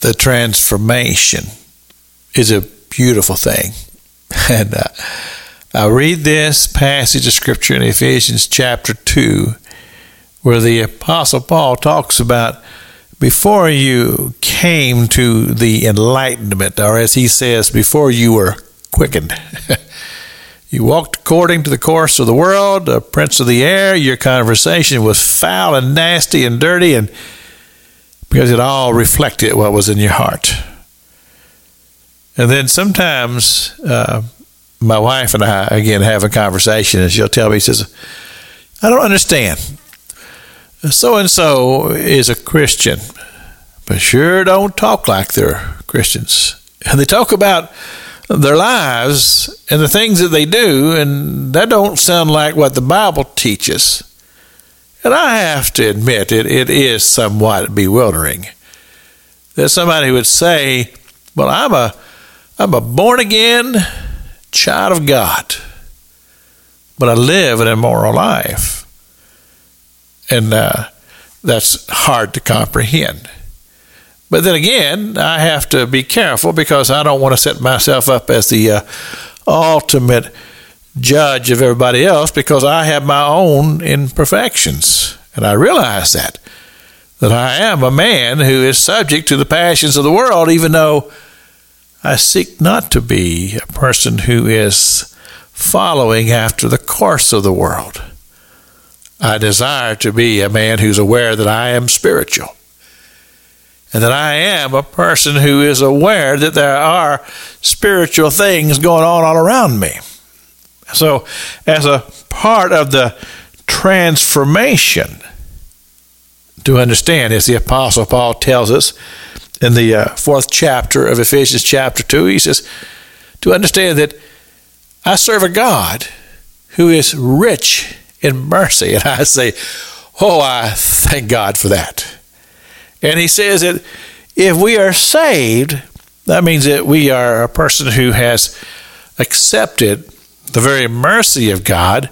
the transformation is a beautiful thing. And I read this passage of Scripture in Ephesians chapter 2, where the Apostle Paul talks about, before you came to the enlightenment, or as he says, before you were quickened. You walked according to the course of the world, the prince of the air. Your conversation was foul and nasty and dirty, and because it all reflected what was in your heart. And then sometimes my wife and I, again, have a conversation, and she'll tell me, she says, I don't understand. So-and-so is a Christian, but sure don't talk like they're Christians. And they talk about their lives and the things that they do, and that don't sound like what the Bible teaches. And I have to admit, it is somewhat bewildering that somebody would say, well, I'm a born-again child of God, but I live an immoral life. And that's hard to comprehend. But then again, I have to be careful, because I don't want to set myself up as the ultimate judge of everybody else, because I have my own imperfections. And I realize that I am a man who is subject to the passions of the world, even though I seek not to be a person who is following after the course of the world. I desire to be a man who's aware that I am spiritual, and that I am a person who is aware that there are spiritual things going on all around me. So, as a part of the transformation, to understand, as the Apostle Paul tells us in the 4th chapter of Ephesians chapter 2, he says, to understand that I serve a God who is rich in mercy. And I say, oh, I thank God for that. And he says that if we are saved, that means that we are a person who has accepted the very mercy of God,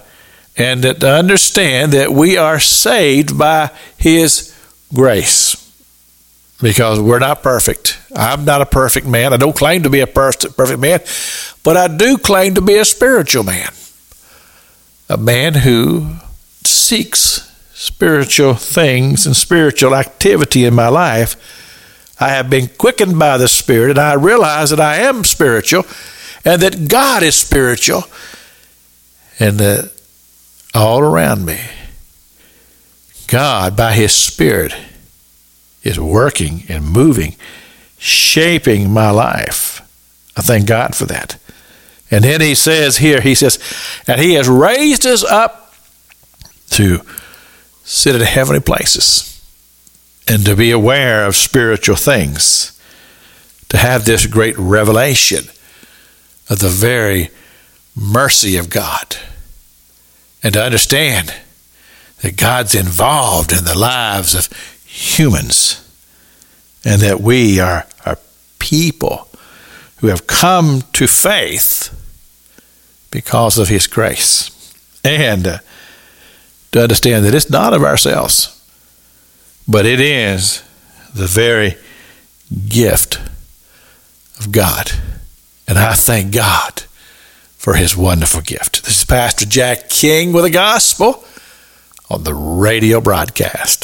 and that to understand that we are saved by His grace, because we're not perfect. I'm not a perfect man. I don't claim to be a perfect man, but I do claim to be a spiritual man. A man who seeks spiritual things and spiritual activity in my life. I have been quickened by the Spirit, and I realize that I am spiritual, and that God is spiritual, and that all around me, God, by His Spirit, is working and moving, shaping my life. I thank God for that. And then he says here, and He has raised us up to sit in heavenly places, and to be aware of spiritual things, to have this great revelation of the very mercy of God, and to understand that God's involved in the lives of humans, and that we are people who have come to faith because of His grace. And to understand that it's not of ourselves, but it is the very gift of God. And I thank God for His wonderful gift. This is Pastor Jack King with the Gospel on the Radio Broadcast.